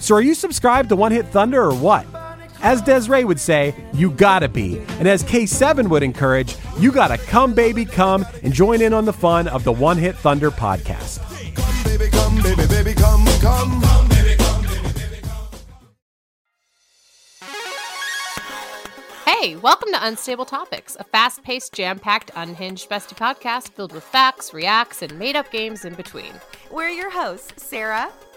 So are you subscribed to One Hit Thunder or what? As Des'ree would say, you gotta be. And as K7 would encourage, you gotta come, baby, come and join in on the fun of the One Hit Thunder podcast. Come, baby, come, baby, baby, come, come. Come, baby, come, baby, baby, come. Hey, welcome to Unstable Topics, a fast-paced, jam-packed, unhinged bestie podcast filled with facts, reacts, and made-up games in between. We're your hosts, Sarah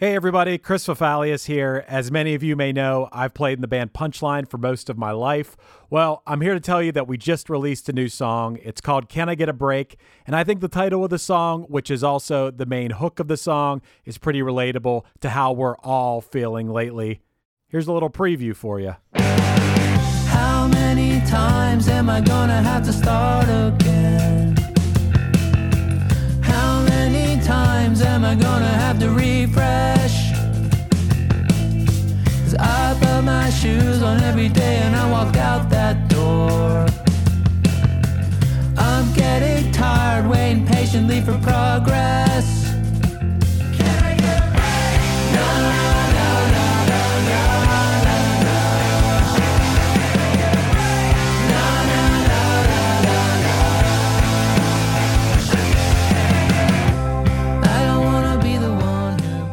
Hey everybody, Chris Fafalius here. As many of you may know, I've played in the band Punchline for most of my life. Well, I'm here to tell you that we just released a new song. It's called Can I Get a Break? And I think the title of the song, which is also the main hook of the song, is pretty relatable to how we're all feeling lately. Here's a little preview for you. How many times am I gonna have to start again? How many times am I gonna have to refresh? 'Cause I put my shoes on every day and I walk out that door. I'm getting tired, waiting patiently for progress. Can I get a break? No.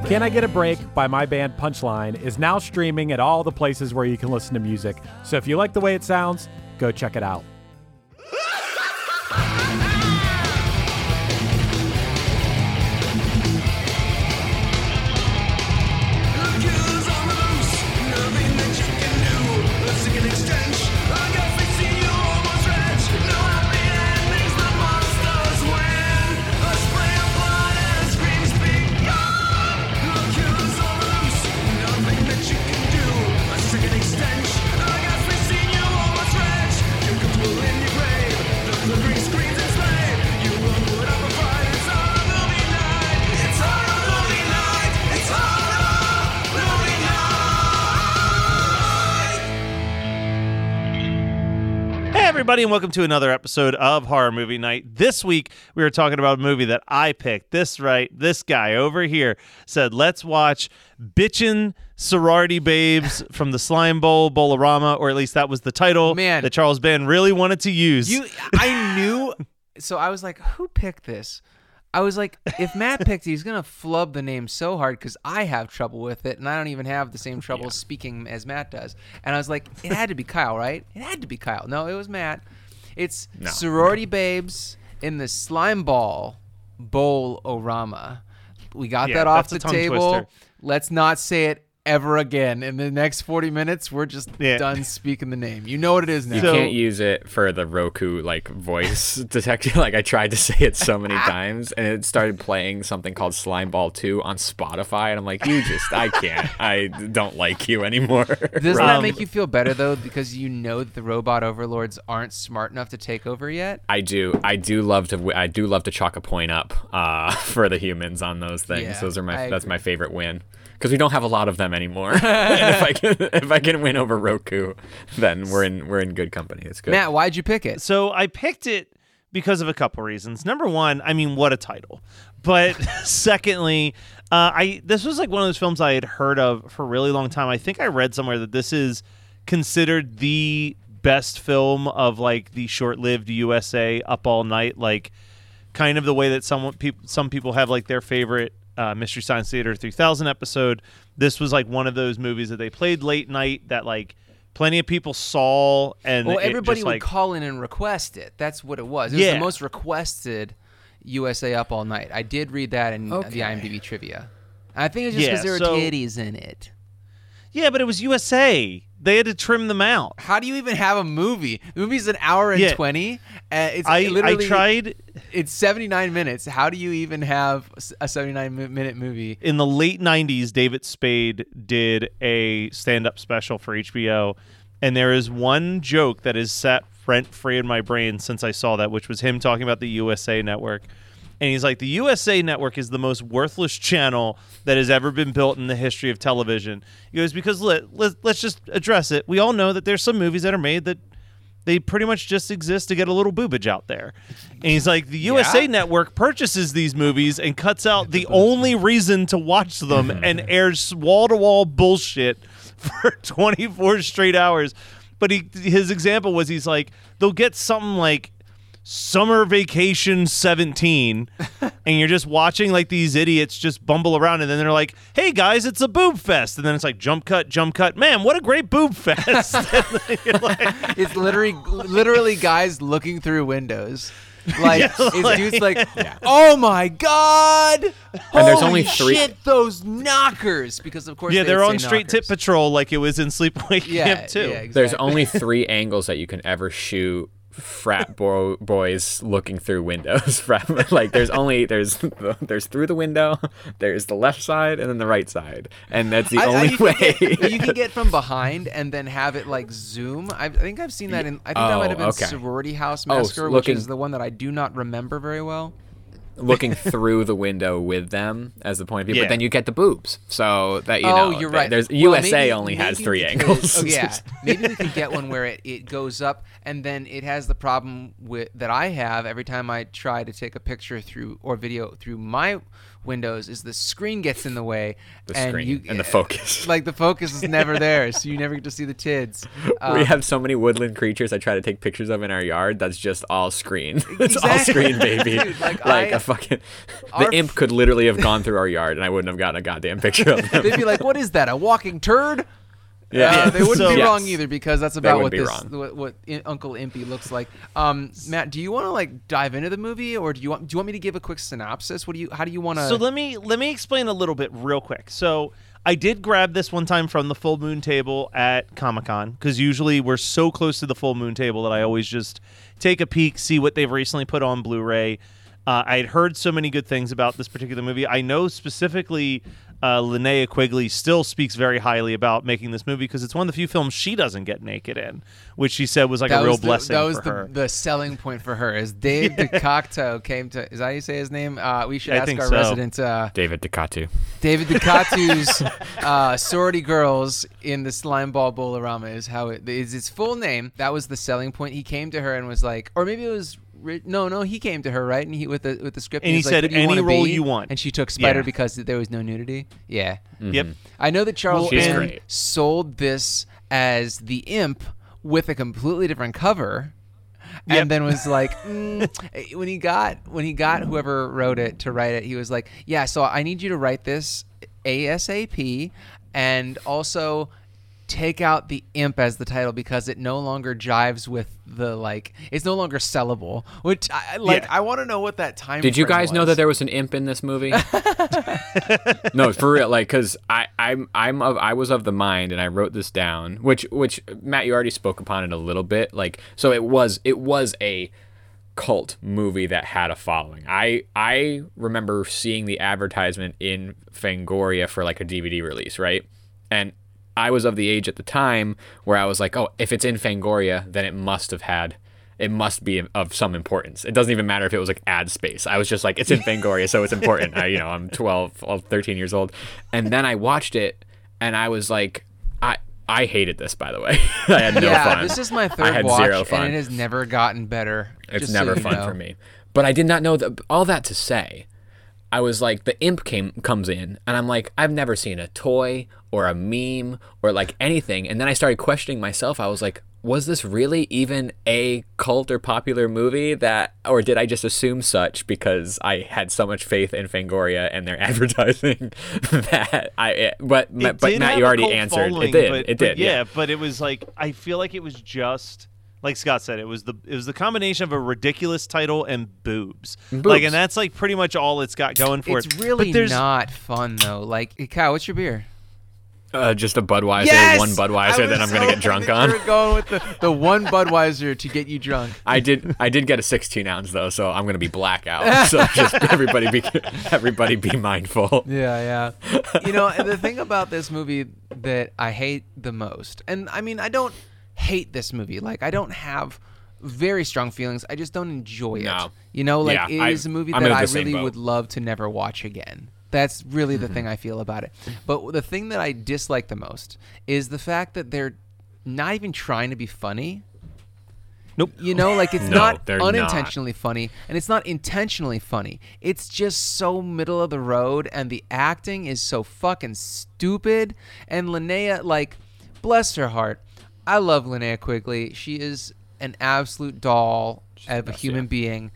Can I Get a Break by my band Punchline is now streaming at all the places where you can listen to music. So if you like the way it sounds, go check it out. Everybody, and welcome to another episode of Horror Movie Night. This week, we were talking about a movie that I picked. This right, this guy over here said, let's watch Bitchin' Sorority Babes from the Slime Bowl, Bolorama, or at least that was the title that Charles Band really wanted to use. I knew, so I was like, who picked this? I was like, if Matt picked it, he's going to flub the name so hard because I have trouble with it, and I don't even have the same trouble speaking as Matt does. And I was like, it had to be Kyle, right? It had to be Kyle. No, it was Matt. It's Sorority Babes in the Slime Ball Bowl-O-Rama. We got that off the table. Twister. Let's not say it ever again. In the next 40 minutes, we're just done speaking the name. You know what it is now. You can't use it for the Roku voice detector. I tried to say it so many times, and it started playing something called Slimeball 2 on Spotify, and I'm like, I can't. I don't like you anymore. Doesn't that make you feel better, though, because you know that the robot overlords aren't smart enough to take over yet? I do love to chalk a point up for the humans on those things. Those are that's my favorite win. Because we don't have a lot of them anymore. And if I can win over Roku, then we're in good company. It's good. Matt, why'd you pick it? So I picked it because of a couple reasons. Number one, I mean, what a title. But secondly, this was one of those films I had heard of for a really long time. I think I read somewhere that this is considered the best film of the short-lived USA Up All Night, kind of the way that some people have their favorite Mystery Science Theater 3000 episode, this was like one of those movies that they played late night that like plenty of people saw, and everybody would call in and request it. That's what it was. It was the most requested USA Up All Night. I did read that in the IMDb trivia. I think it's just because there were titties in it. Yeah, but it was USA. They had to trim them out. How do you even have a movie? The movie's an hour and 20. I tried. It's 79 minutes. How do you even have a 79-minute movie? In the late 90s, David Spade did a stand-up special for HBO, and there is one joke that is set rent-free in my brain since I saw that, which was him talking about the USA Network. And he's like, the USA Network is the most worthless channel that has ever been built in the history of television. He goes, because let's just address it. We all know that there's some movies that are made that they pretty much just exist to get a little boobage out there. And he's like, the USA Network purchases these movies and cuts out the only reason to watch them and airs wall-to-wall bullshit for 24 straight hours. But his example was, he's like, they'll get something like Summer Vacation 17, and you're just watching like these idiots just bumble around, and then they're like, hey guys, it's a boob fest, and then it's like jump cut, man, what a great boob fest. It's literally guys looking through windows. Dude's like, oh my god! And there's only three. Shit, those knockers! Because of course, they're on straight tip patrol, like it was in Sleepaway Camp too. Yeah, exactly. There's only three angles that you can ever shoot frat boys looking through windows. There's through the window, there's the left side, and then the right side, and that's the only way. You can get from behind and then have it like zoom. I think I've seen that in. I think that might have been Sorority House Massacre, which is the one that I do not remember very well. Looking through the window with them as the point of view, but then you get the boobs. So that you're right. There's USA only has three angles. Oh, yeah, maybe we can get one where it goes up, and then it has the problem that I have every time I try to take a picture through or video through my windows is the screen gets in the way, and the focus. Like the focus is never there, so you never get to see the tids. We have so many woodland creatures I try to take pictures of in our yard. That's just all screen. It's all screen, baby. Dude, the imp could literally have gone through our yard and I wouldn't have gotten a goddamn picture of them. They'd be like, what is that, a walking turd? They wouldn't be wrong either, because that's about what Uncle Impy looks like. Matt, do you want to like dive into the movie, or do you want me to give a quick synopsis? How do you want to? So let me explain a little bit real quick. So I did grab this one time from the Full Moon table at Comic-Con, because usually we're so close to the Full Moon table that I always just take a peek, see what they've recently put on Blu-ray. I had heard so many good things about this particular movie. I know specifically Linnea Quigley still speaks very highly about making this movie, because it's one of the few films she doesn't get naked in, which she said was like a real blessing for her. That was the selling point for her, is David DeCoteau came to, is that how you say his name? We should ask our resident... David DeCoteau. David DeCoteau's sorority girls in the slime ball bowl-a-rama is his full name. That was the selling point. He came to her and was like, or maybe it was... No, he came to her, right? And he with the script, and he said, like, "Any role you want." And she took Spider because there was no nudity. Yeah. Mm-hmm. Yep. I know that Charles Band sold this as the imp with a completely different cover, and then was like, when he got whoever wrote it to write it, he was like, "Yeah, so I need you to write this ASAP, and also." Take out the imp as the title, because it no longer jives with the it's no longer sellable. Which I want to know what that time. Did you guys know that there was an imp in this movie? No, for real. Because I was of the mind, and I wrote this down. Which Matt, you already spoke upon it a little bit. So it was a cult movie that had a following. I remember seeing the advertisement in Fangoria for a DVD release, right? And I was of the age at the time where I was like, oh, if it's in Fangoria, then it must be of some importance. It doesn't even matter if it was ad space. I was just like, it's in Fangoria, so it's important. I'm 13 years old. And then I watched it and I was like, I hated this, by the way. I had no fun. This is my third watch and it has never gotten better. It's never fun for me. But I did not know that. All that to say, I was like, the imp comes in, and I'm like, I've never seen a toy or a meme or like anything. And then I started questioning myself. I was like, was this really even a cult or popular movie or did I just assume such because I had so much faith in Fangoria and their advertising that but Matt, you already answered. It did. Yeah, but it was like, I feel like it was just, like Scott said, it was the combination of a ridiculous title and boobs. Like, and that's like pretty much all it's got going for it. It's really not fun though. Like, Kyle, what's your beer? Just a Budweiser, yes! One Budweiser that I'm going to get drunk on. You were going with the one Budweiser to get you drunk. I did get a 16 ounce though, so I'm going to be blackout. So just everybody be mindful. Yeah, yeah. You know, and the thing about this movie that I hate the most, and I mean, I don't hate this movie. Like, I don't have very strong feelings. I just don't enjoy it. No. You know, like it is a movie that I really would love to never watch again. That's really the thing I feel about it. But the thing that I dislike the most is the fact that they're not even trying to be funny. Nope. You know, like it's not unintentionally funny, and it's not intentionally funny. It's just so middle of the road, and the acting is so fucking stupid. And Linnea, like, bless her heart. I love Linnea Quigley. She is an absolute doll of a human being.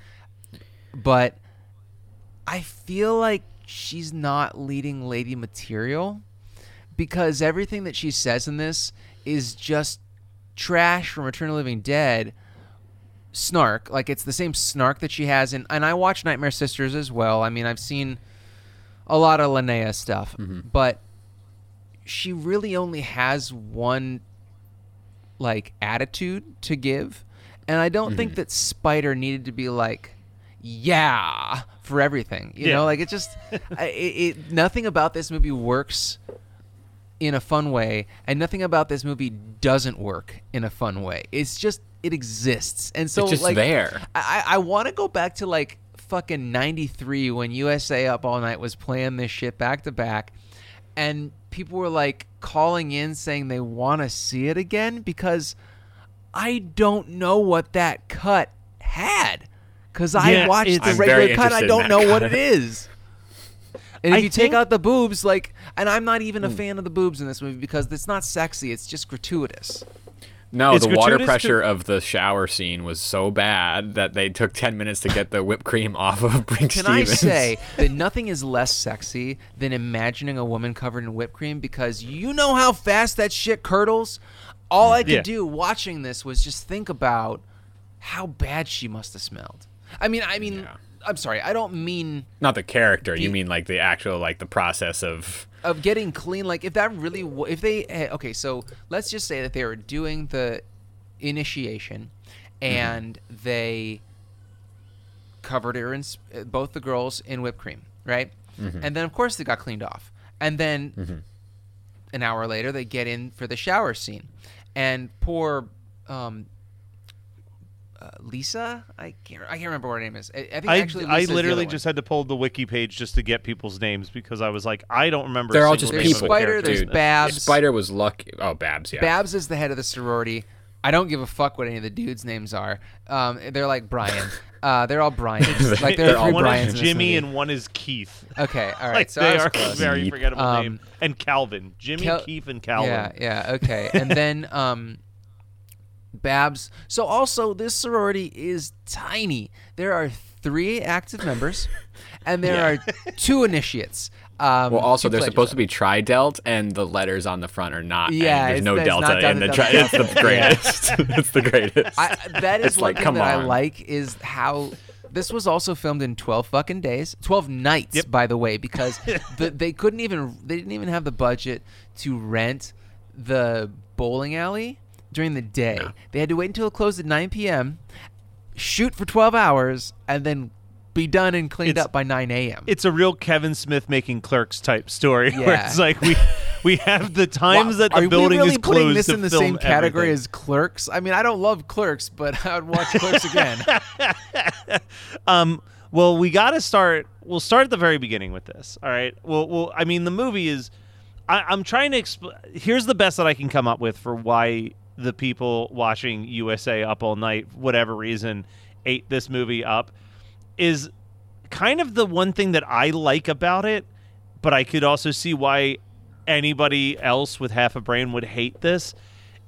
But I feel like she's not leading lady material, because everything that she says in this is just trash from Return of the Living Dead snark. Like, it's the same snark that she has in, and I watch Nightmare Sisters as well. I mean, I've seen a lot of Linnea stuff, but she really only has one like attitude to give. And I don't think that Spider needed to be like, yeah, for everything, you know, like, it's just nothing about this movie works in a fun way, and nothing about this movie doesn't work in a fun way. It's just, it exists, and so it's just like there. I want to go back to like fucking '93 when USA Up All Night was playing this shit back to back, and people were like calling in saying they want to see it again, because I don't know what that cut had. Because I watched the regular cut, I don't know what it is. And if you take out the boobs, like, and I'm not even a fan of the boobs in this movie because it's not sexy, it's just gratuitous. No, the water pressure of the shower scene was so bad that they took 10 minutes to get the whipped cream off of Brinke Stevens. Can I say that nothing is less sexy than imagining a woman covered in whipped cream, because you know how fast that shit curdles? All I could do watching this was just think about how bad she must have smelled. I mean, I'm sorry. I don't mean not the character. You mean like the actual, like the process of getting clean. Like if that really, so let's just say that they were doing the initiation, and they covered her in both the girls in whipped cream, right? And then of course they got cleaned off, and then an hour later they get in for the shower scene, and poor. Lisa? I can't remember what her name is. I think Lisa literally just had to pull the wiki page just to get people's names, because I was like, I don't remember. They're all just people. Spider, there's Babs. Spider was lucky. Oh, Babs, yeah. Babs is the head of the sorority. I don't give a fuck what any of the dudes' names are. They're like Brian. They're all Brians. Like, there are three Brians. One is Jimmy and one is Keith. Okay, all right. Like, so they are close. Very forgettable name. And Calvin. Jimmy, Keith, and Calvin. Yeah, okay. And then... Babs. So also, this sorority is tiny. There are 3 active members, and there are 2 initiates. Also, they're supposed to be tri-delt, and the letters on the front are not. Yeah, there's no delta in the tri. It's the greatest. It's the greatest. That is one thing that I like, is how this was also filmed in 12 fucking days, 12 nights, by the way, because they didn't even have the budget to rent the bowling alley during the day. No. They had to wait until it closed at 9 p.m., shoot for 12 hours, and then be done and cleaned up by 9 a.m. It's a real Kevin Smith making Clerks type story, where it's like we have the times that the building is closed. Are we really putting this in the same category as Clerks? I mean, I don't love Clerks, but I would watch Clerks again. Well, we got to start. We'll start at the very beginning with this. All right. Well, I mean, the movie is. I'm trying to explain. Here's the best that I can come up with for why the people watching USA Up All Night, whatever reason, ate this movie up, is kind of the one thing that I like about it, but I could also see why anybody else with half a brain would hate this,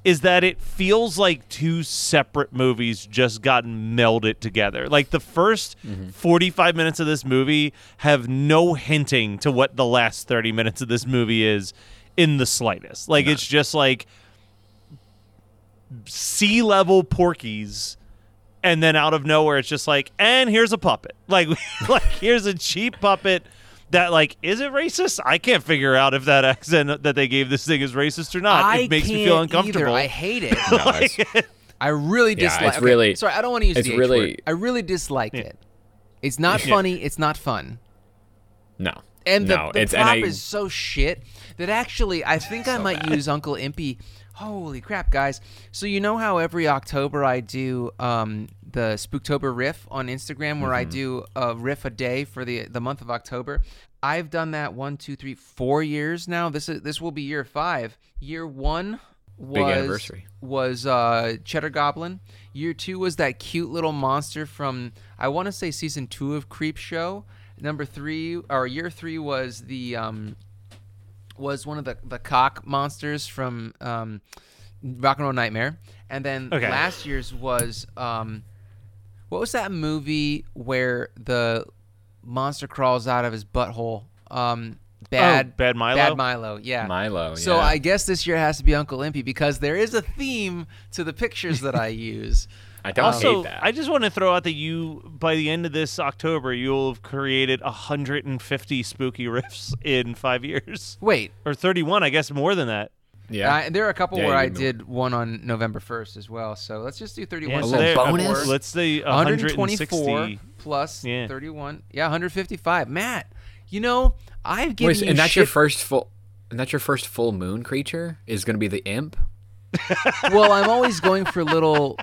is that it feels like two separate movies just got melded together. Like the first 45 minutes of this movie have no hinting to what the last 30 minutes of this movie is in the slightest. Like it's just like sea-level Porkies, and then out of nowhere it's just like, and here's a puppet. Like, like here's a cheap puppet that, like, is it racist? I can't figure out if that accent that they gave this thing is racist or not. It makes me feel uncomfortable. Either. I hate it. No, like, I really dislike it. Really, sorry, I don't want to use the H word. I really dislike it. It's not funny. It's not fun. No. And the prop is so shit that actually I think I might use Uncle Impy. Holy crap, guys. So you know how every October I do the Spooktober riff on Instagram, where I do a riff a day for the month of October? I've done that 4 years now. This will be year 5. Year 1 was Cheddar Goblin. Year 2 was that cute little monster from, I want to say, season 2 of Creepshow. Year 3 was the was one of the cock monsters from Rock and Roll Nightmare. And then last year's was what was that movie where the monster crawls out of his butthole? Bad Milo? Bad Milo, yeah. So I guess this year has to be Uncle Impy, because there is a theme to the pictures that I use. I don't hate that. I just want to throw out that by the end of this October, you'll have created 150 spooky riffs in 5 years. Wait. Or 31, I guess, more than that. Yeah. There are a couple where I did one on November 1st as well. So let's just do 31. Yeah, so there, bonus. Let's say 124 plus 31. Yeah, 155. Matt, you know, I've given you And that's your first full moon creature is going to be the imp? Well, I'm always going for little...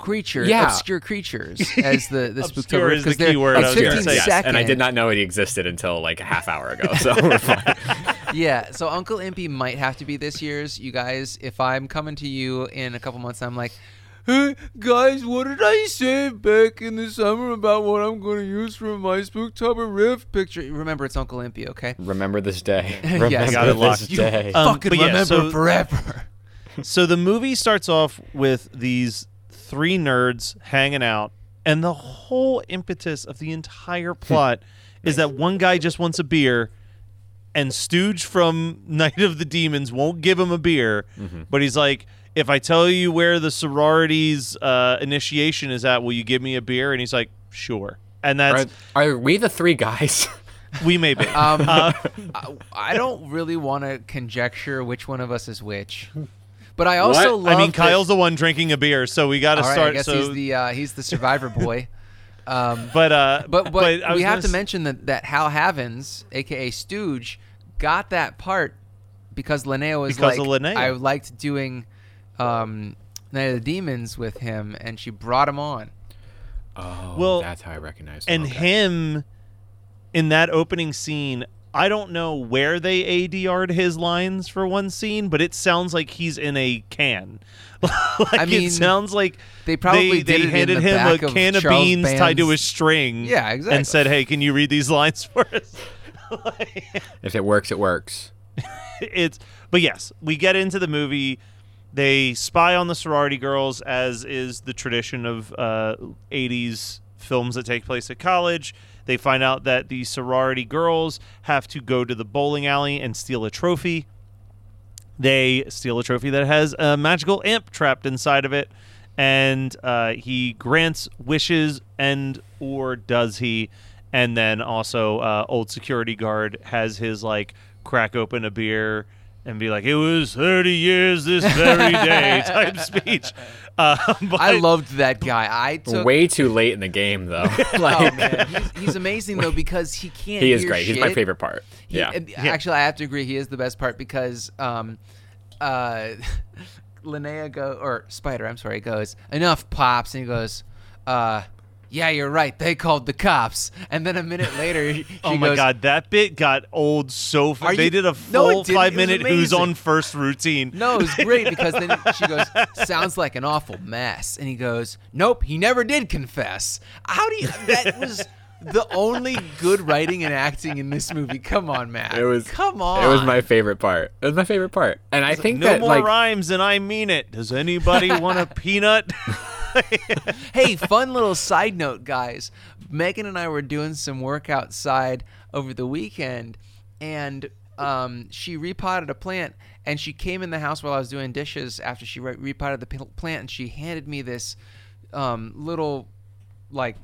obscure creatures as the Spooktober is the key word. It's 15 seconds, and I did not know it existed until like a half hour ago. So we're fine. Yeah, so Uncle Impy might have to be this year's. You guys, if I'm coming to you in a couple months, I'm like, hey guys, what did I say back in the summer about what I'm going to use for my Spooktober riff picture? Remember, it's Uncle Impy, okay? Remember this day. Remember this day. Forever. So the movie starts off with these three nerds hanging out, and the whole impetus of the entire plot is that one guy just wants a beer, and Stooge from Night of the Demons won't give him a beer, but he's like, if I tell you where the sorority's initiation is at, will you give me a beer? And he's like, sure. And that's... Are we the three guys? We may be. I don't really want to conjecture which one of us is which. But I also Kyle's the one drinking a beer, so we got to start. I guess he's the survivor boy. But we have to mention that Hal Havens, aka Stooge, got that part because Linnea was I liked doing Night of the Demons with him, and she brought him on. Oh, well, that's how I recognized him. And him in that opening scene. I don't know where they ADR'd his lines for one scene, but it sounds like he's in a can. It sounds like they probably they handed him a can of beans tied to a string and said, hey, can you read these lines for us? If it works, it works. But yes, we get into the movie. They spy on the sorority girls, as is the tradition of 80s films that take place at college. They find out that the sorority girls have to go to the bowling alley and steal a trophy. They steal a trophy that has a magical imp trapped inside of it, and he grants wishes, and or does he? And then also old security guard has his crack open a beer and be like, it was 30 years this very day type speech. I loved that guy. Way too late in the game, though. Oh, man. He's amazing, though, because he can't He is hear great. Shit. He's my favorite part. Actually, I have to agree. He is the best part because Spider goes, enough, Pops. And he goes, yeah, you're right. They called the cops. And then a minute later, she goes... Oh, my God. That bit got old so fast. They did a full 5-minute who's on first routine. No, it was great because then she goes, sounds like an awful mess. And he goes, nope, he never did confess. That was the only good writing and acting in this movie. Come on, Matt. Come on. It was my favorite part. And I think that, no more rhymes, and I mean it. Does anybody want a peanut? Hey, fun little side note, guys. Megan and I were doing some work outside over the weekend, and she repotted a plant, and she came in the house while I was doing dishes after she repotted the plant, and she handed me this little, like,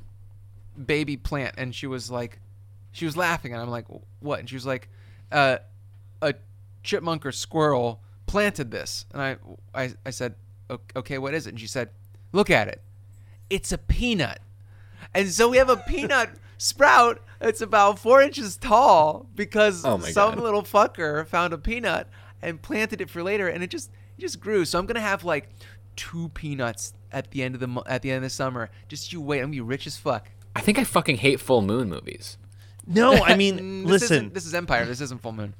baby plant, and she was like, she was laughing, and I'm like, what? And she was like, a chipmunk or squirrel planted this. And I said, okay, what is it? And she said, look at it, it's a peanut. And so we have a peanut sprout that's about 4 inches tall because some little fucker found a peanut and planted it for later, and it just grew. So I'm gonna have like 2 peanuts at the end of the summer. Just you wait, I'm gonna be rich as fuck. I think I fucking hate Full Moon movies. No, I mean, listen. This is Empire. This isn't Full Moon.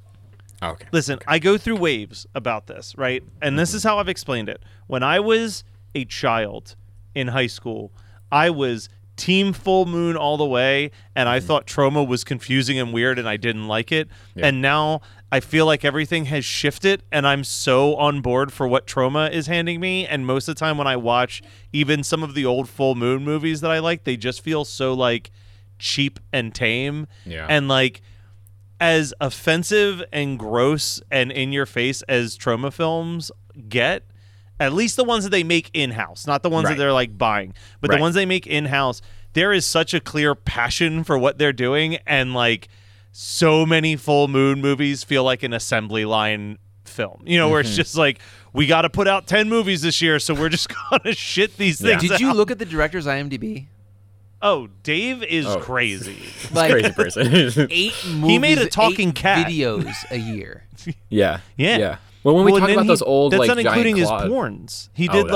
Oh, okay. Listen, okay. I go through waves about this, right? And this is how I've explained it. When I was a child in high school, I was Team Full Moon all the way, and I thought Trauma was confusing and weird, and I didn't like it. Yeah. And now I feel like everything has shifted, and I'm so on board for what Trauma is handing me. And most of the time when I watch even some of the old Full Moon movies that I like, they just feel so, like, cheap and tame. Yeah. And, like, as offensive and gross and in your face as Trauma films get, at least the ones that they make in-house, not the ones that they're, like, buying. But the ones they make in-house, there is such a clear passion for what they're doing. And, like, so many Full Moon movies feel like an assembly line film. You know, where it's just like, we got to put out 10 movies this year, so we're just going to shit these things out. Did you look at the director's IMDb? Oh, Dave is crazy. Like, crazy person. 8 movies, he made a talking 8 cat. Videos a year. Yeah. Well, when we talk about those old, that's like, not including his porns. He did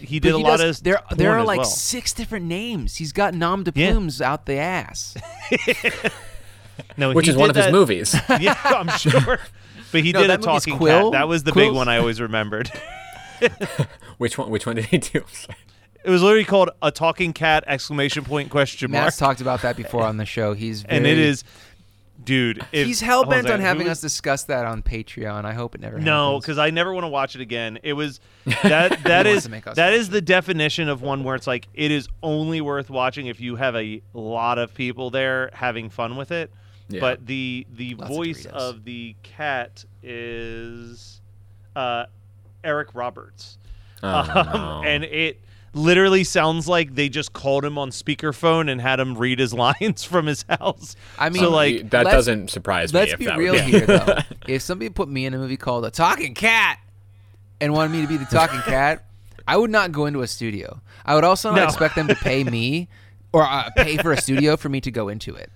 he did a lot of. There are like 6 different names. He's got nom de plumes out the ass. Which is one of his movies. Yeah, I'm sure. But he did a talking cat. That was the big one I always remembered. Which one did he do? It was literally called A Talking Cat! !! Matt's talked about that before on the show. And it is. Dude, he's hell bent on having us discuss that on Patreon. I hope it never happens. No, because I never want to watch it again. It was that is the definition of one where it's like, it is only worth watching if you have a lot of people there having fun with it. Yeah. But the voice of the cat is Eric Roberts, and it literally sounds like they just called him on speakerphone and had him read his lines from his house. I mean, so like, that doesn't surprise me. Let's be real here, though. If somebody put me in a movie called A Talking Cat and wanted me to be the talking cat, I would not go into a studio. I would also not expect them to pay me or pay for a studio for me to go into it.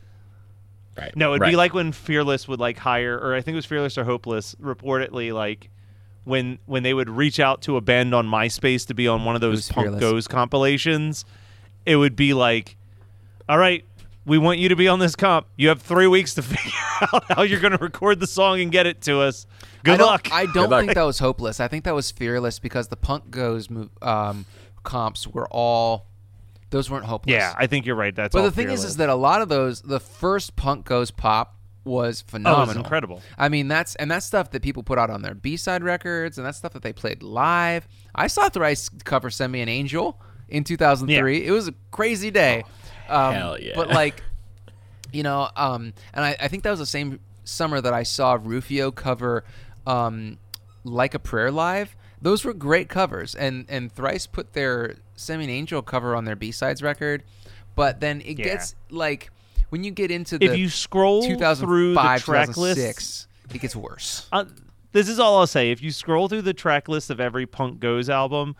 Right. No, it'd be like when Fearless would like hire, or I think it was Fearless or Hopeless, reportedly like, when they would reach out to a band on MySpace to be on one of those Punk Goes compilations, it would be like, all right, we want you to be on this comp. You have 3 weeks to figure out how you're going to record the song and get it to us. Good luck. I don't think that was Hopeless. I think that was Fearless, because the Punk Goes comps were all, those weren't Hopeless. Yeah, I think you're right. That's all Fearless. But the thing is that a lot of those, the first Punk Goes pop, was phenomenal. It was incredible. I mean, that's stuff that people put out on their B-side records, and that's stuff that they played live. I saw Thrice cover Send Me an Angel in 2003. Yeah. It was a crazy day. Hell yeah. But like, you know, and I think that was the same summer that I saw Rufio cover Like a Prayer live. Those were great covers, and Thrice put their Send Me an Angel cover on their B-sides record, but then it gets like, when you get into the, if you scroll through the track list, it gets worse. This is all I'll say. If you scroll through the track list of every Punk Goes album,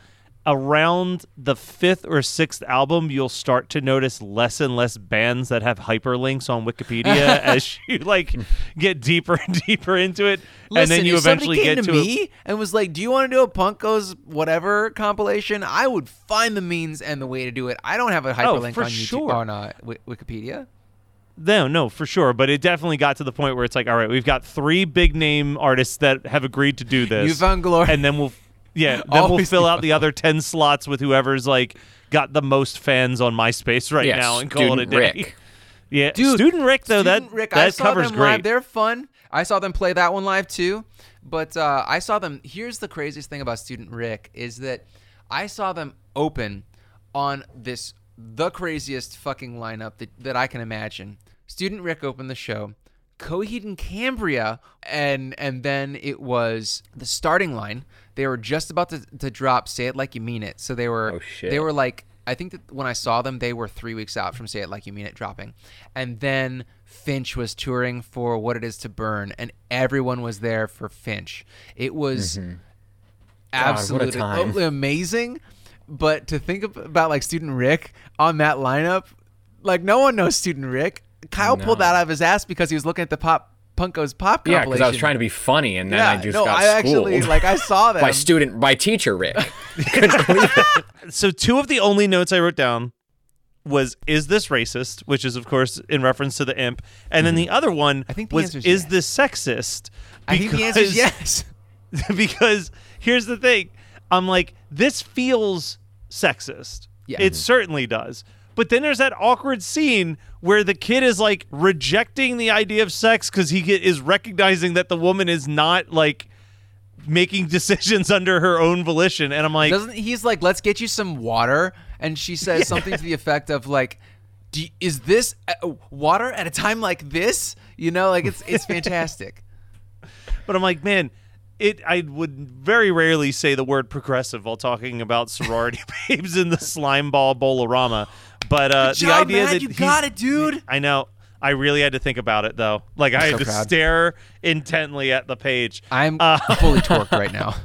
around the 5th or 6th album, you'll start to notice less and less bands that have hyperlinks on Wikipedia as you like get deeper and deeper into it. Listen, and then you eventually get to me and was like, "Do you want to do a Punk Goes whatever compilation?" I would find the means and the way to do it. I don't have a hyperlink on YouTube on Wikipedia. No, for sure. But it definitely got to the point where it's like, all right, we've got 3 big name artists that have agreed to do this. You found glory. And then we'll fill out the other 10 slots with whoever's like got the most fans on MySpace right now and call it a day. Rick. Yeah, dude. Student Rick though, Student that Rick, that I saw covers them great. Live. They're fun. I saw them play that one live too. But I saw them. Here's the craziest thing about Student Rick is that I saw them open on this the craziest fucking lineup that I can imagine. Student Rick opened the show. Coheed and Cambria, and then it was the starting line. They were just about to drop "Say It Like You Mean It," so they were they were like, I think that when I saw them, they were 3 weeks out from "Say It Like You Mean It" dropping, and then Finch was touring for "What It Is to Burn," and everyone was there for Finch. It was absolutely totally amazing. But to think about like Student Rick on that lineup, like no one knows Student Rick. Kyle pulled that out of his ass because he was looking at the Punko's Pop compilation. Yeah, because I was trying to be funny, and then I like I saw that by teacher Rick. Couldn't believe it. So two of the only notes I wrote down was "Is this racist?" which is of course in reference to the imp, and then the other one I think was "Is this sexist?" Because, I think the answer is yes. Because here's the thing, I'm like, this feels sexist. Yeah. It certainly does. But then there's that awkward scene where the kid is like rejecting the idea of sex because he is recognizing that the woman is not like making decisions under her own volition. And I'm like, he's like, let's get you some water. And she says something to the effect of like, is this water at a time like this? You know, like it's fantastic. But I'm like, man, I would very rarely say the word progressive while talking about sorority babes in the slime ball bowl-orama. But the idea that you got it, dude. I know. I really had to think about it though. Like I had to stare intently at the page. I'm fully torqued right now.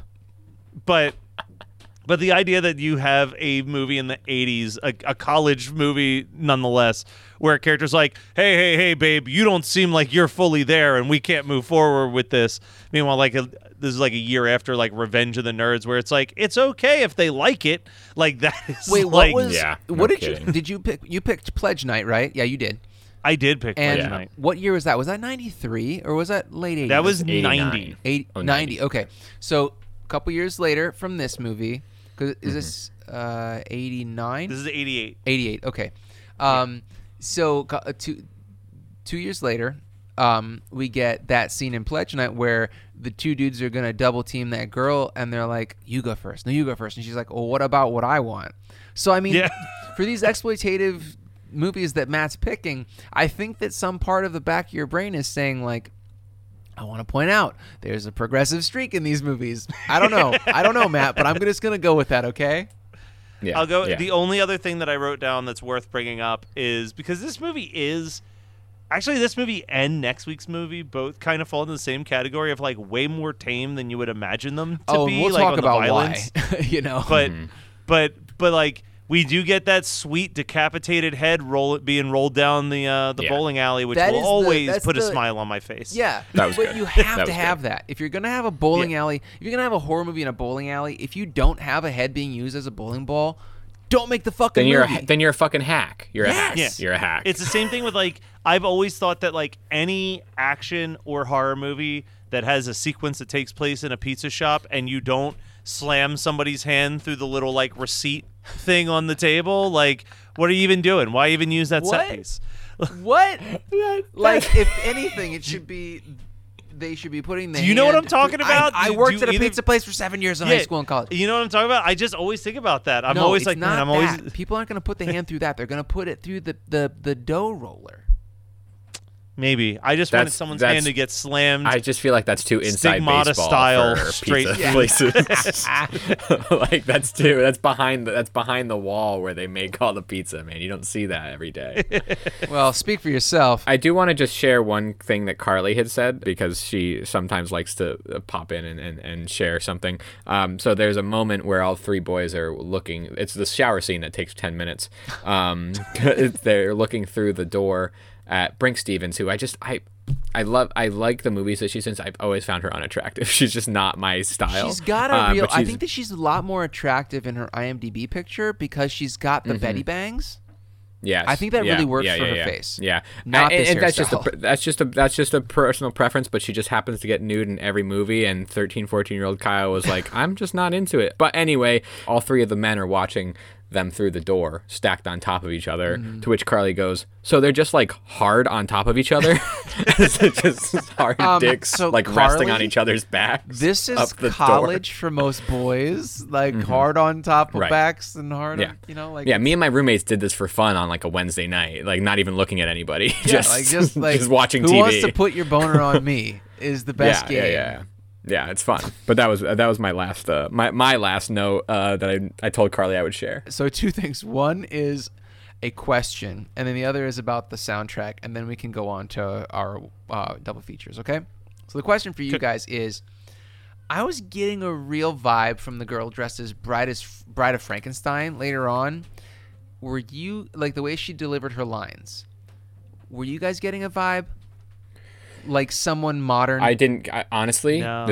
But the idea that you have a movie in the 80s, a college movie nonetheless, where a character's like, hey, babe, you don't seem like you're fully there and we can't move forward with this. Meanwhile, like this is like a year after like Revenge of the Nerds where it's like, it's okay if they like it. Like that is Did you pick Pledge Night, right? Yeah, you did. I did pick Pledge Night. What year was that? Was that 93 or was that late 80s? That was 90. 90, okay. So a couple years later from this movie... Is this 89? This is 88. 88, okay. So two years later, we get that scene in Pledge Night where the two dudes are going to double team that girl and they're like, you go first. No, you go first. And she's like, well, what about what I want? So, I mean, for these exploitative movies that Matt's picking, I think that some part of the back of your brain is saying like, I want to point out there's a progressive streak in these movies. I don't know, Matt, but I'm just going to go with that, okay? Yeah. I'll go. Yeah. The only other thing that I wrote down that's worth bringing up is because this movie and next week's movie both kind of fall into the same category of like way more tame than you would imagine them to be. We'll talk about violence, why, you know. But like we do get that sweet decapitated head being rolled down the bowling alley, which will always put a smile on my face. Yeah, but you have to have that. If you're going to have a bowling alley, if you're going to have a horror movie in a bowling alley, if you don't have a head being used as a bowling ball, don't make the fucking movie. Then you're a fucking hack. You're a hack. It's the same thing with like, I've always thought that like any action or horror movie that has a sequence that takes place in a pizza shop and you don't slam somebody's hand through the little like receipt thing on the table, like what are you even doing? Why even use that set piece? What? Like if anything, it should be they should be putting the Do you know what I'm talking about? I worked at a pizza place for 7 years in high school and college. You know what I'm talking about? I just always think about that. I'm always like, man, people aren't gonna put the hand through that. They're gonna put it through the dough roller. Maybe. I just wanted someone's hand to get slammed. I just feel like that's too inside baseball style for straight pizza places. Like that's behind the wall where they make all the pizza, man. You don't see that every day. Well, speak for yourself. I do want to just share one thing that Carly had said because she sometimes likes to pop in and share something. So there's a moment where all three boys are looking. It's the shower scene that takes 10 minutes. They're looking through the door at Brinke Stevens, who I like the movies that she's in. I've always found her unattractive. She's just not my style. She's got a real. I think that she's a lot more attractive in her IMDb picture because she's got the Betty bangs. Yes, I think that really works for her face. Yeah, not this hairstyle. That's just a personal preference. But she just happens to get nude in every movie. And 13, 14-year-old Kyle was like, I'm just not into it. But anyway, all three of the men are watching them through the door, stacked on top of each other, to which Carly goes, so they're just, like, hard on top of each other? Just hard dicks, so like, Carly, resting on each other's backs. This is college for most boys, like, hard on top of backs and hard on, you know, like... Yeah, me and my roommates did this for fun on, like, a Wednesday night, like, not even looking at anybody, just watching TV. Who wants to put your boner on me is the best game. Yeah, it's fun. But that was my last my last note that I told Carly I would share. So two things. One is a question, and then the other is about the soundtrack, and then we can go on to our double features, okay? So the question for you guys is, I was getting a real vibe from the girl dressed as Bride of Frankenstein later on. Were you, like, the way she delivered her lines, were you guys getting a vibe? Like someone modern? I honestly, no.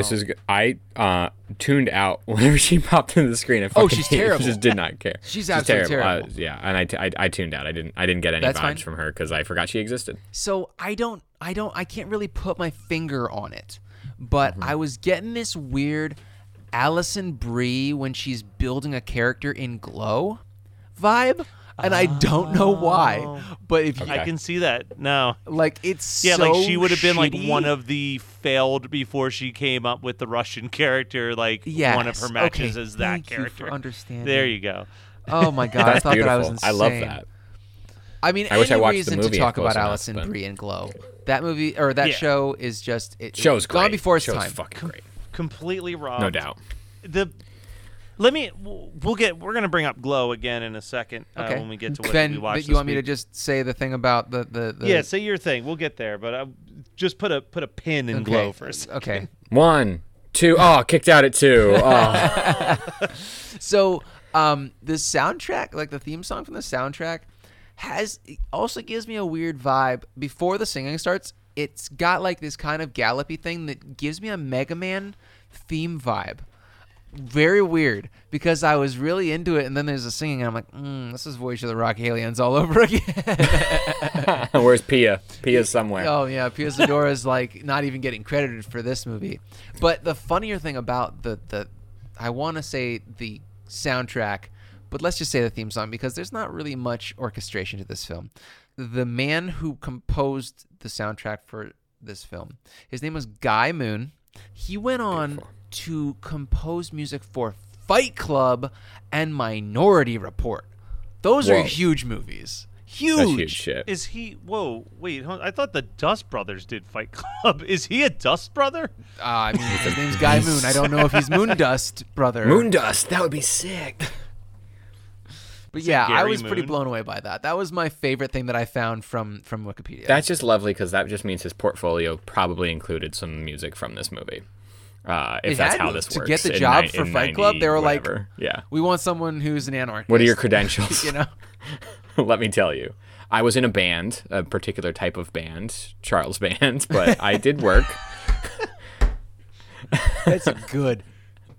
I tuned out whenever she popped into the screen. Oh, she's terrible. I just did not care. She's absolutely terrible. Yeah, and I tuned out. I didn't get any vibes from her because I forgot she existed. So I can't really put my finger on it, but I was getting this weird Alison Brie when she's building a character in Glow vibe. And I don't know why, but if I can see that now, like it's like she would have been like one of the failed before she came up with the Russian character, like one of her matches is that character. You for understanding. There you go. Oh my god, I thought beautiful. That I was insane. I love that. I mean, I wish I watched reason the movie to talk about Alison Brie and Glow. That movie or that show is just show's gone great. Before its show's time. Fucking great. Completely robbed. No doubt. We're gonna bring up Glow again in a second when we get to what we watched this week. You want me to just say the thing about the yeah, say your thing. We'll get there, but just put a pin in Glow first. Okay. 1, 2. Oh, kicked out at 2. Oh. So, the soundtrack, like the theme song from the soundtrack, also gives me a weird vibe. Before the singing starts, it's got like this kind of gallopy thing that gives me a Mega Man theme vibe. Very weird, because I was really into it, and then there's the singing, and I'm like, this is Voyage of the Rockalians all over again. Where's Pia? Pia's somewhere. Oh, yeah. Pia Zadora's, like, not even getting credited for this movie. But the funnier thing about the I want to say the soundtrack, but let's just say the theme song, because there's not really much orchestration to this film. The man who composed the soundtrack for this film, his name was Guy Moon. He went on... Beautiful. To compose music for Fight Club and Minority Report. Those are huge movies. Huge. That's huge shit. Is he... Whoa, wait. I thought the Dust Brothers did Fight Club. Is he a Dust Brother? I mean, his name's Guy Moon. I don't know if he's Moon Dust Brother. Moon Dust. That would be sick. But I was pretty blown away by that. That was my favorite thing that I found from Wikipedia. That's just lovely because that just means his portfolio probably included some music from this movie. If that's how this works. To get the job for Fight Club, they were like, we want someone who's an anarchist. What are your credentials? You know? Let me tell you. I was in a band, a particular type of band, Charles Band, but I did work. That's a good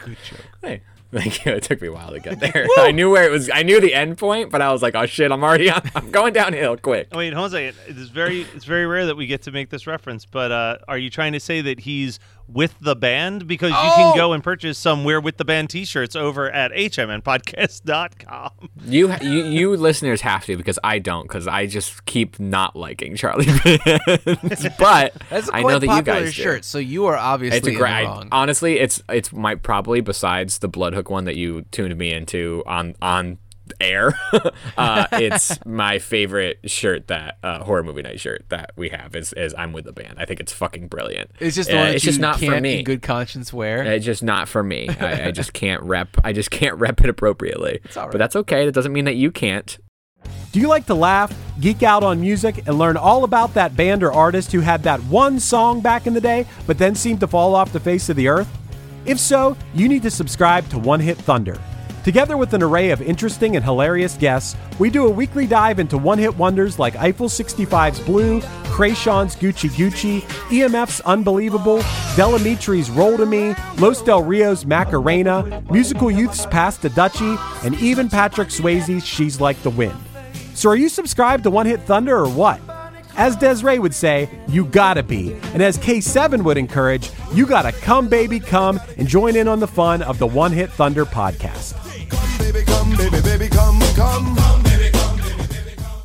joke. Hey, thank you. It took me a while to get there. I knew where it was. I knew the end point, but I was like, oh, shit, I'm going downhill quick. Wait, Jose, it's very rare that we get to make this reference, but are you trying to say that he's with the band? Because you can go and purchase some We're With The Band t-shirts over at hmnpodcast.com. You listeners have to, because I don't, because I just keep not liking Charlie Band. But I know that you guys do. So you are obviously wrong. Honestly, it's my probably, besides the Bloodhook one that you tuned me into on air, it's my favorite shirt, that Horror Movie Night shirt that we have is I'm With The Band. I think it's fucking brilliant. It's just the one that it's you just not can't for me. In good conscience wear. It's just not for me. I just can't rep. I just can't rep it appropriately. It's all right. But that's okay. That doesn't mean that you can't. Do you like to laugh, geek out on music, and learn all about that band or artist who had that one song back in the day, but then seemed to fall off the face of the earth? If so, you need to subscribe to One Hit Thunder. Together with an array of interesting and hilarious guests, we do a weekly dive into one-hit wonders like Eiffel 65's Blue, Krayshawn's Gucci Gucci, EMF's Unbelievable, Delamitri's Roll To Me, Los Del Rio's Macarena, Musical Youth's Pass to Dutchie, and even Patrick Swayze's She's Like the Wind. So are you subscribed to One Hit Thunder or what? As Des'ree would say, you gotta be. And as K7 would encourage, you gotta come, baby, come and join in on the fun of the One Hit Thunder podcast. Come, baby, come, baby, baby, come. come. Come, baby, come, baby, baby, come.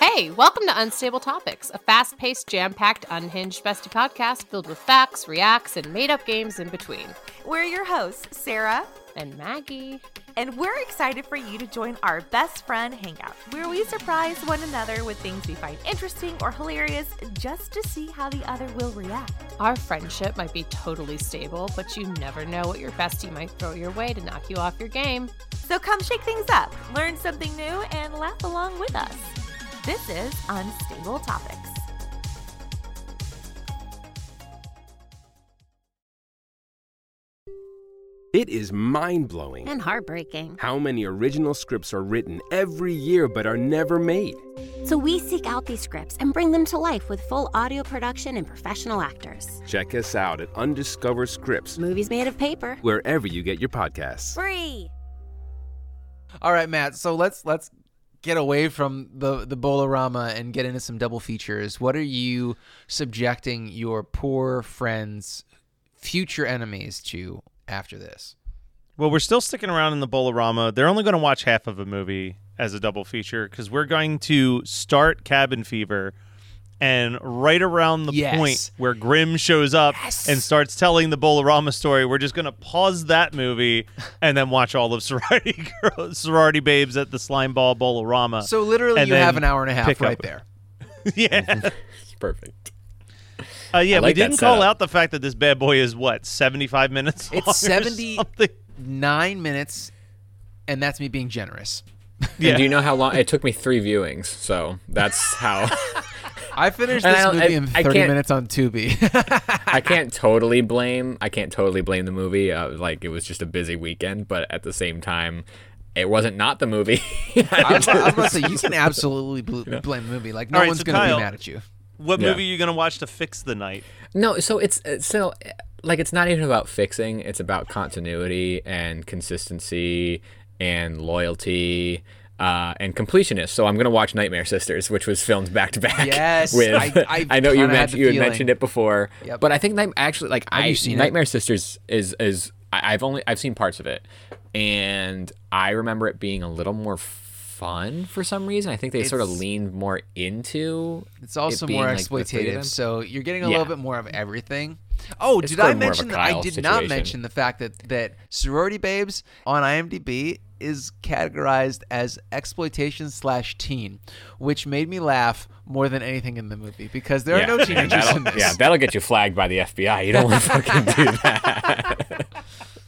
Hey, welcome to Unstable Topics, a fast-paced, jam-packed, unhinged bestie podcast filled with facts, reacts, and made-up games in between. We're your hosts, Sarah and Maggie. And we're excited for you to join our best friend hangout, where we surprise one another with things we find interesting or hilarious just to see how the other will react. Our friendship might be totally stable, but you never know what your bestie might throw your way to knock you off your game. So come shake things up, learn something new, and laugh along with us. This is Unstable Topics. It is mind-blowing and heartbreaking how many original scripts are written every year but are never made. So we seek out these scripts and bring them to life with full audio production and professional actors. Check us out at Undiscover Scripts. Movies made of paper. Wherever you get your podcasts. Free! All right, Matt, so let's get away from the Bolorama and get into some double features. What are you subjecting your poor friends' future enemies to after this? Well, we're still sticking around in the Bolorama. They're only going to watch half of a movie as a double feature because we're going to start Cabin Fever, and right around the point where Grimm shows up and starts telling the Bolorama story, we're just going to pause that movie and then watch all of Sorority Babes at the Slime Ball Bolorama. So literally you have an hour and a half right there. Yeah. Perfect. Yeah, like we didn't call out the fact that this bad boy is, 75 minutes long? It's 79 minutes, and that's me being generous. Yeah. And do you know how long? It took me 3 viewings, so that's how. I finished this movie in 30 minutes on Tubi. I can't totally blame the movie. It was just a busy weekend, but at the same time, it wasn't not the movie. I was about to say, you can absolutely blame the movie. Like, no one's going to be mad at you. What movie are you going to watch to fix the night? No, so it's not even about fixing. It's about continuity and consistency and loyalty and completionist. So I'm going to watch Nightmare Sisters, which was filmed back to back. Yes. With, I know you had mentioned it before, yep. But I think Nightmare Sisters is I've seen parts of it, and I remember it being a little more fun for some reason. I think they sort of leaned more into it's also more exploitative. So you're getting a little bit more of everything. Oh, did I mention that I did not mention the fact that Sorority Babes on IMDb is categorized as exploitation/teen, which made me laugh more than anything in the movie because there are no teenagers in this. Yeah, that'll get you flagged by the FBI. You don't want to fucking do that.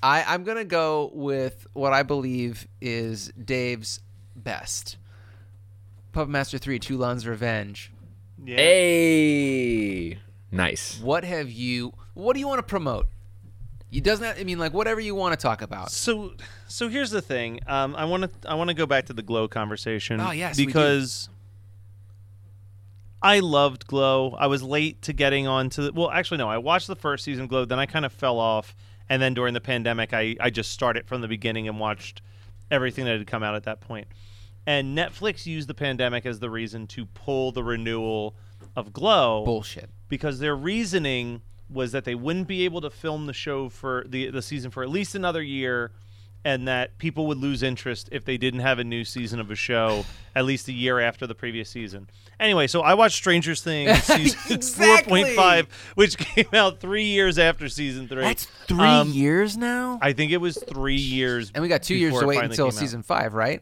I'm gonna go with what I believe is Dave's best. Puppet Master 3, Toulon's Revenge. Yeah. Hey! Nice. What do you want to promote? It doesn't have, whatever you want to talk about. So here's the thing. I want to go back to the Glow conversation. Oh, yes, because I loved Glow. I was late to getting on to I watched the first season of Glow, then I kind of fell off, and then during the pandemic I just started from the beginning and watched everything that had come out at that point. And Netflix used the pandemic as the reason to pull the renewal of Glow. Bullshit. Because their reasoning was that they wouldn't be able to film the show for the season for at least another year, and that people would lose interest if they didn't have a new season of a show at least a year after the previous season. Anyway, so I watched Stranger Things season 4.5, which came out 3 years after season 3. That's 3 years now? I think it was 3 years. And we got 2 years to wait until season 5, right?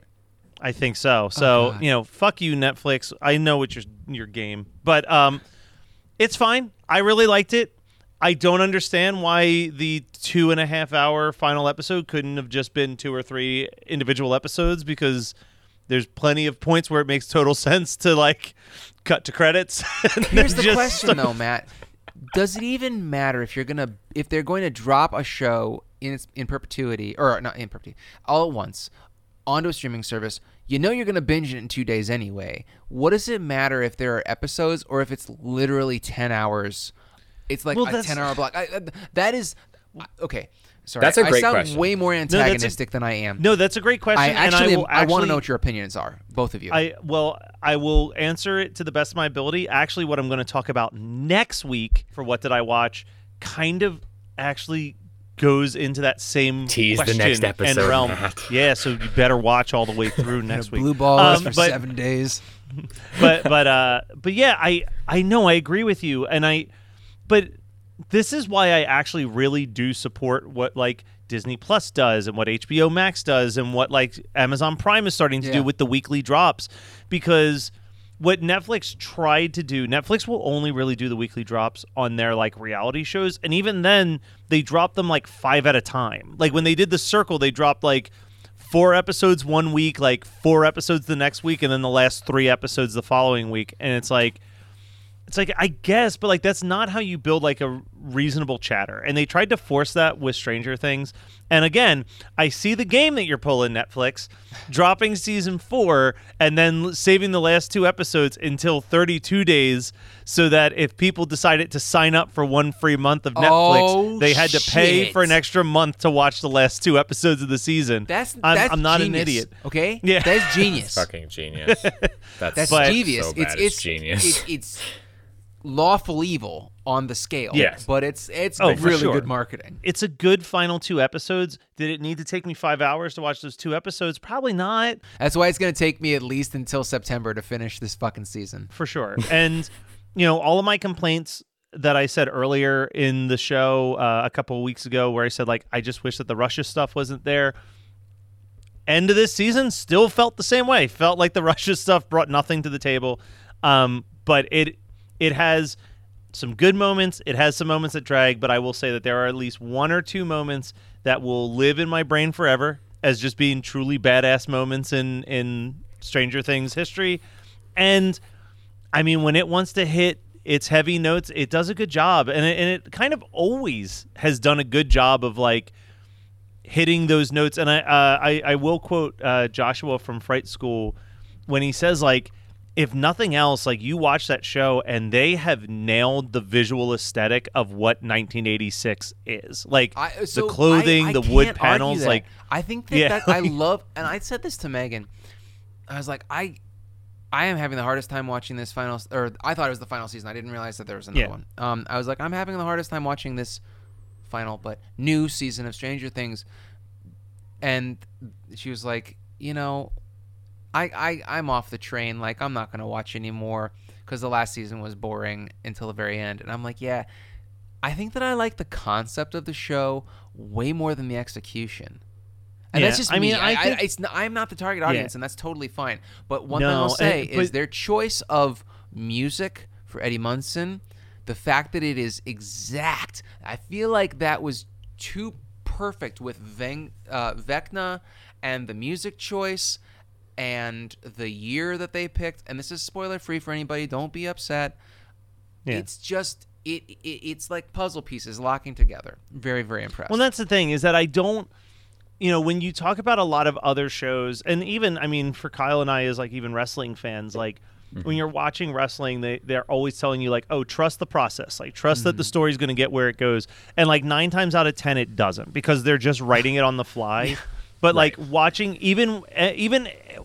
I think so. So, fuck you, Netflix. I know what your game. But it's fine. I really liked it. I don't understand why the 2.5-hour final episode couldn't have just been 2 or 3 individual episodes, because there's plenty of points where it makes total sense to cut to credits. Here's the question though, Matt. Does it even matter if they're going to drop a show in perpetuity, or not in perpetuity, all at once onto a streaming service? You know you're going to binge it in 2 days anyway. What does it matter if there are episodes or if it's literally 10 hours? It's a 10-hour block. Okay. Sorry, that's a great question. I sound way more antagonistic than I am. No, that's a great question. I want to know what your opinions are, both of you. I will answer it to the best of my ability. Actually, what I'm going to talk about next week for What Did I Watch kind of actually goes into that same tease question the next episode, and realm. Yeah, so you better watch all the way through next week. Blue balls for 7 days. But yeah, I know, I agree with you, and but this is why I actually really do support what like Disney Plus does and what HBO Max does and what like Amazon Prime is starting to do with the weekly drops, because what Netflix tried to do, Netflix will only really do the weekly drops on their like reality shows, and even then they drop them like 5 at a time. Like when they did The Circle, they dropped like 4 episodes one week, like 4 episodes the next week, and then the last 3 episodes the following week. And it's like I guess, but like that's not how you build like a reasonable chatter. And they tried to force that with Stranger Things. And again, I see the game that you're pulling, Netflix, dropping season 4 and then saving the last 2 episodes until 32 days so that if people decided to sign up for 1 free month of Netflix, they had to pay for an extra month to watch the last 2 episodes of the season. I'm not genius. An idiot. Okay? Yeah. That's genius. That's fucking genius. That's devious. So it's genius. It's lawful evil on the scale. Yes. But it's really good marketing. It's a good final 2 episodes. Did it need to take me 5 hours to watch those 2 episodes? Probably not. That's why it's going to take me at least until September to finish this fucking season. For sure. And, you know, all of my complaints that I said earlier in the show a couple of weeks ago where I said, like, I just wish that the Russia stuff wasn't there. End of this season still felt the same way. Felt like the Russia stuff brought nothing to the table. But it has some good moments. It has some moments that drag, but I will say that there are at least 1 or 2 moments that will live in my brain forever as just being truly badass moments in Stranger Things history. And, I mean, when it wants to hit its heavy notes, it does a good job. And it kind of always has done a good job of, like, hitting those notes. And I will quote Joshua from Fright School when he says, like, if nothing else, like you watch that show and they have nailed the visual aesthetic of what 1986 is. Like the clothing, I the wood panels. Like I think that, that I love, and I said this to Megan. I was like, I am having the hardest time watching this final, or I thought it was the final season. I didn't realize that there was another one. I was like, I'm having the hardest time watching this final, but new season of Stranger Things. And she was like, you know, I'm off the train. Like, I'm not going to watch anymore because the last season was boring until the very end. And I'm like, yeah, I think that I like the concept of the show way more than the execution. And that's just me. I'm not the target audience, and that's totally fine. But one thing I'll say is their choice of music for Eddie Munson, the fact that it is exact, I feel like that was too perfect with Vecna and the music choice and the year that they picked, and this is spoiler-free for anybody. Don't be upset. Yeah. It's just it's like puzzle pieces locking together. Very, very impressed. Well, that's the thing is that I don't, you know, when you talk about a lot of other shows, and even, I mean, for Kyle and I as like even wrestling fans, like when you're watching wrestling, they're always telling you like, oh, trust the process. Like trust that the story's going to get where it goes. And like 9 times out of 10, it doesn't because they're just writing it on the fly. But like watching, even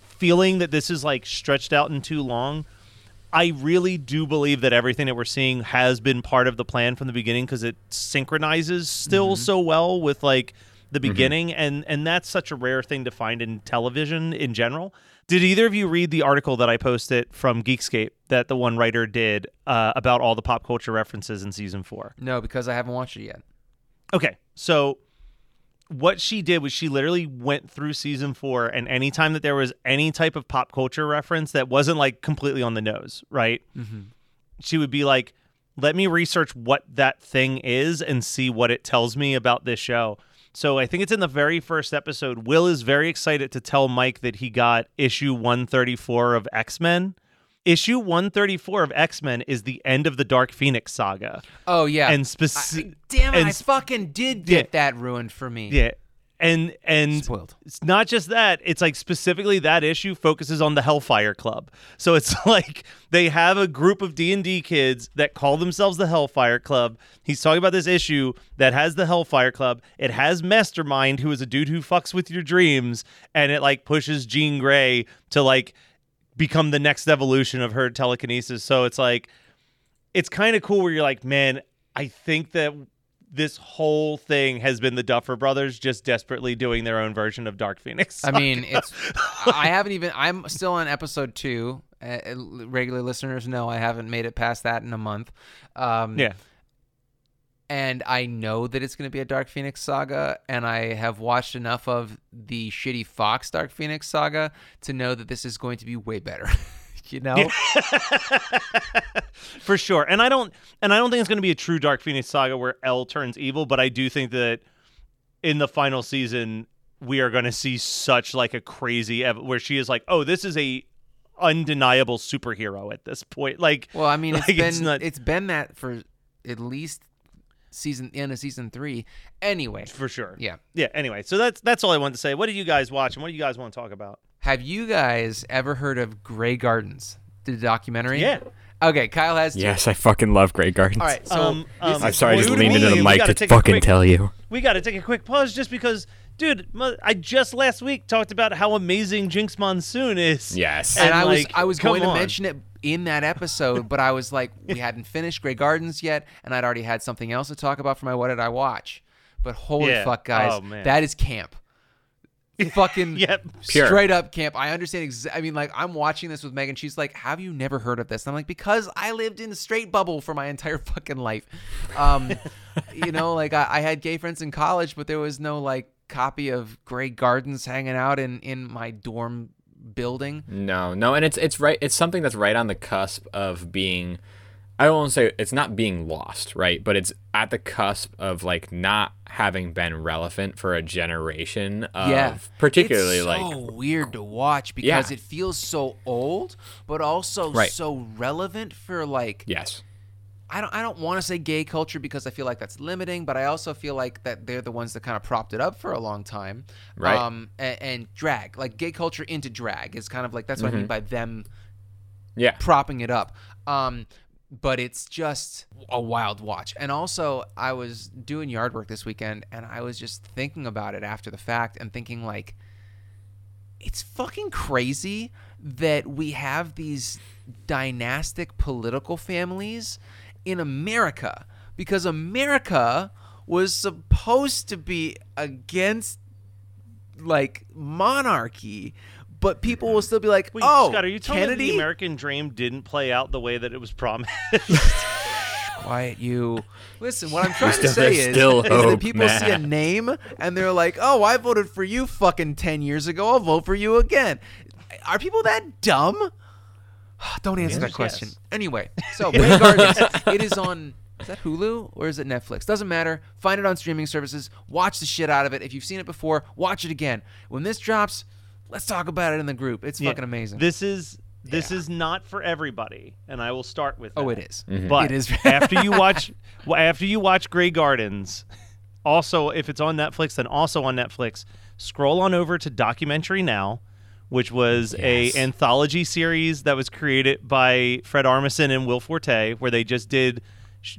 feeling that this is like stretched out and too long, I really do believe that everything that we're seeing has been part of the plan from the beginning because it synchronizes still so well with like the beginning, and that's such a rare thing to find in television in general. Did either of you read the article that I posted from Geekscape that the one writer did about all the pop culture references in season 4? No, because I haven't watched it yet. Okay, so what she did was she literally went through season 4, and anytime that there was any type of pop culture reference that wasn't like completely on the nose, right? She would be like, let me research what that thing is and see what it tells me about this show. So I think it's in the very first episode. Will is very excited to tell Mike that he got issue 134 of X-Men. Issue 134 of X-Men is the end of the Dark Phoenix saga. Oh, yeah. And I fucking did get that ruined for me. Yeah. And spoiled. It's not just that. It's like specifically that issue focuses on the Hellfire Club. So it's like they have a group of D&D kids that call themselves the Hellfire Club. He's talking about this issue that has the Hellfire Club. It has Mastermind, who is a dude who fucks with your dreams. And it like pushes Jean Grey to like become the next evolution of her telekinesis. So it's like, it's kind of cool where you're like, man, I think that this whole thing has been the Duffer Brothers just desperately doing their own version of Dark Phoenix Saga. I mean, it's I'm still on episode 2. Regular listeners know I haven't made it past that in a month. Yeah. And I know that it's going to be a Dark Phoenix Saga, and I have watched enough of the shitty Fox Dark Phoenix Saga to know that this is going to be way better. You know? Yeah. For sure. And I don't think it's going to be a true Dark Phoenix Saga where Elle turns evil, but I do think that in the final season we are going to see such like a crazy where she is like, "Oh, this is a undeniable superhero at this point." Like, well, I mean, like, it's been that for at least season 3 anyway, for sure. Yeah Anyway, so that's all I wanted to say. What did you guys watch and what do you guys want to talk about? Have you guys ever heard of Grey Gardens, the documentary? Yeah. Okay, Kyle has two. Yes, I fucking love Grey Gardens. All right, so I'm sorry, I just leaned into the mic to fucking tell you. We got to take a quick pause just because, dude, I just last week talked about how amazing Jinx Monsoon is. Yes. And I was going to mention it in that episode, but I was like, we hadn't finished Grey Gardens yet, and I'd already had something else to talk about for my What Did I Watch. But holy fuck, guys, that is camp. Fucking straight up camp. I understand. I mean, like, I'm watching this with Megan. She's like, have you never heard of this? And I'm like, because I lived in a straight bubble for my entire fucking life. You know, like, I had gay friends in college, but there was no, like, copy of Grey Gardens hanging out in my dorm building. No. And it's right. It's something that's right on the cusp of being, I don't want to say it's not being lost, right? But it's at the cusp of like not having been relevant for a generation of particularly it's so weird to watch because it feels so old, but also so relevant for like I don't want to say gay culture because I feel like that's limiting, but I also feel like that they're the ones that kind of propped it up for a long time, right? And drag, like gay culture into drag is kind of like that's what I mean by them, propping it up. But it's just a wild watch. And also, I was doing yard work this weekend, and I was just thinking about it after the fact and thinking, like, it's fucking crazy that we have these dynastic political families in America, because America was supposed to be against, like, monarchy. But people will still be like, "Oh, Scott, are you telling me the American dream didn't play out the way that it was promised?" Quiet, you. Listen, what I'm trying to say is that people see a name and they're like, "Oh, I voted for you fucking 10 years ago. I'll vote for you again." Are people that dumb? Don't answer that question. Yes. Anyway, so Grey Gardens, it is on. Is that Hulu or is it Netflix? Doesn't matter. Find it on streaming services. Watch the shit out of it. If you've seen it before, watch it again. When this drops, let's talk about it in the group. It's fucking amazing. This is not for everybody, and I will start with that. Oh, it is. Mm-hmm. But it is. after you watch Grey Gardens, also if it's on Netflix, then also on Netflix, scroll on over to Documentary Now, which was an anthology series that was created by Fred Armisen and Will Forte, where they just did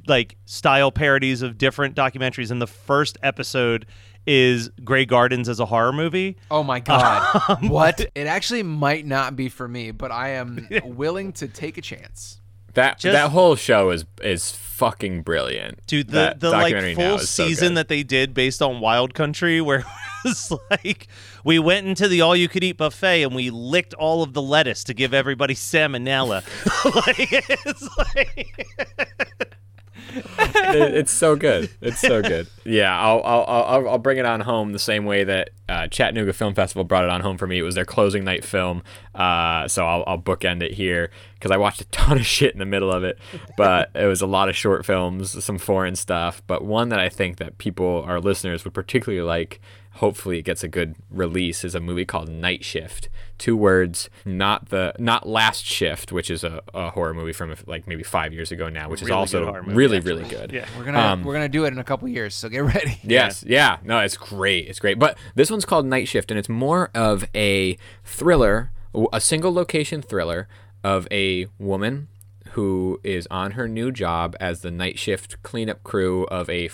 like style parodies of different documentaries. In the first episode is Grey Gardens as a horror movie. Oh my God. What? It actually might not be for me, but I am willing to take a chance. That whole show is fucking brilliant. Dude, the like full season that they did based on Wild Country, where it's like we went into the all you could eat buffet and we licked all of the lettuce to give everybody salmonella. It's so good. It's so good. Yeah, I'll bring it on home the same way that Chattanooga Film Festival brought it on home for me. It was their closing night film, so I'll bookend it here because I watched a ton of shit in the middle of it. But it was a lot of short films, some foreign stuff. But one that I think that people, our listeners, would particularly like, hopefully it gets a good release, is a movie called Night Shift. 2 words, not Last Shift, which is a horror movie from like maybe 5 years ago now, which really is also movie, really, actually, really good. Yeah. We're gonna do it in a couple years, so get ready. Yes, yeah. No, it's great. It's great. But this one's called Night Shift, and it's more of a thriller, a single location thriller of a woman who is on her new job as the night shift cleanup crew of a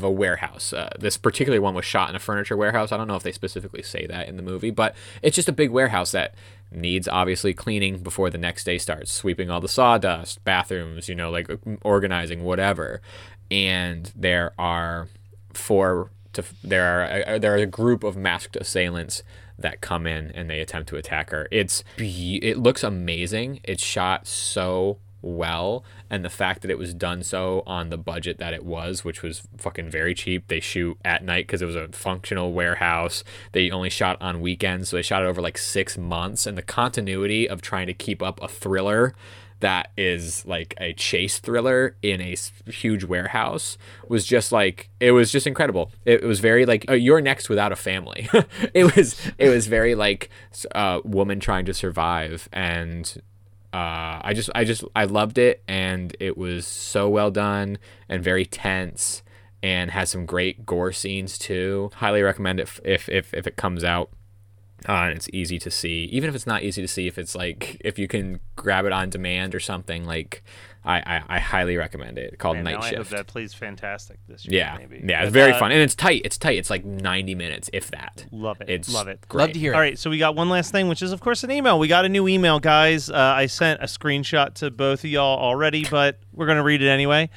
warehouse. This particular one was shot in a furniture warehouse. I don't know if they specifically say that in the movie, but it's just a big warehouse that needs obviously cleaning before the next day starts, sweeping all the sawdust, bathrooms, you know, like organizing, whatever. and there are a group of masked assailants that come in and they attempt to attack her. It looks amazing. It's shot so well, and the fact that it was done so on the budget that it was, which was fucking very cheap. They shoot at night because it was a functional warehouse. They only shot on weekends, so they shot it over like 6 months, and the continuity of trying to keep up a thriller that is like a chase thriller in a huge warehouse was just like, it was just incredible. It was very like, oh, you're next without a family. it was very like a woman trying to survive. And I loved it. And it was so well done and very tense, and has some great gore scenes too. Highly recommend it if it comes out. And it's easy to see. Even if it's not easy to see, if it's like, if you can grab it on demand or something, like I highly recommend it. It's called Night Shift. I hope that plays fantastic this year. Yeah, maybe. Yeah, it's very fun, and it's tight. It's like 90 minutes, if that. Love it. Love it. Great. Love to hear it. All right, so we got one last thing, which is of course an email. We got a new email, guys. I sent a screenshot to both of y'all already, but we're gonna read it anyway.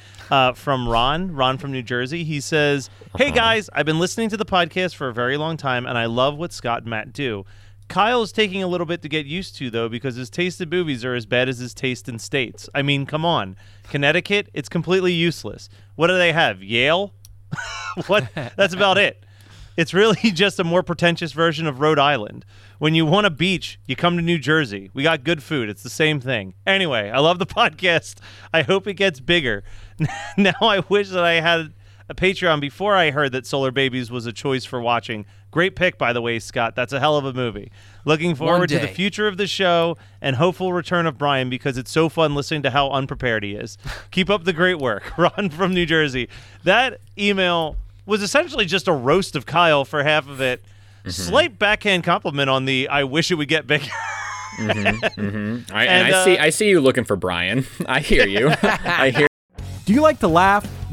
From Ron from New Jersey. He says, "Hey guys, I've been listening to the podcast for a very long time, and I love what Scott and Matt do. Kyle's taking a little bit to get used to, though, because his taste in movies are as bad as his taste in states. I mean, come on. Connecticut, it's completely useless. What do they have? Yale? What? That's about it. It's really just a more pretentious version of Rhode Island. When you want a beach, you come to New Jersey. We got good food. It's the same thing. Anyway, I love the podcast. I hope it gets bigger. Now I wish that I had a Patreon before I heard that Solar Babies was a choice for watching. Great pick, by the way, Scott. That's a hell of a movie. Looking forward to the future of the show and hopeful return of Brian, because it's so fun listening to how unprepared he is. Keep up the great work. Ron from New Jersey." That email was essentially just a roast of Kyle for half of it. Mm-hmm. Slight backhand compliment on the "I wish it would get bigger." Mm-hmm. Mm-hmm. I see you looking for Brian. I hear you. Do you like to laugh,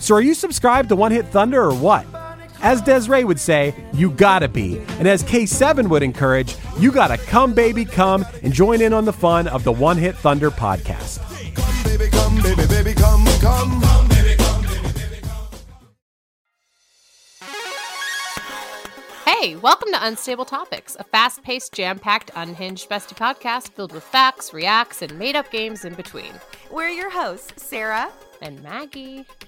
So are you subscribed to One Hit Thunder or what? As Des'ree would say, you gotta be. And as K7 would encourage, you gotta come, baby, come and join in on the fun of the One Hit Thunder podcast. Come, baby, come, baby, baby, come, come, come, baby, come, baby, baby, come. Hey, welcome to Unstable Topics, a fast-paced, jam-packed, unhinged bestie podcast filled with facts, reacts, and made-up games in between. We're your hosts, Sarah and Maggie.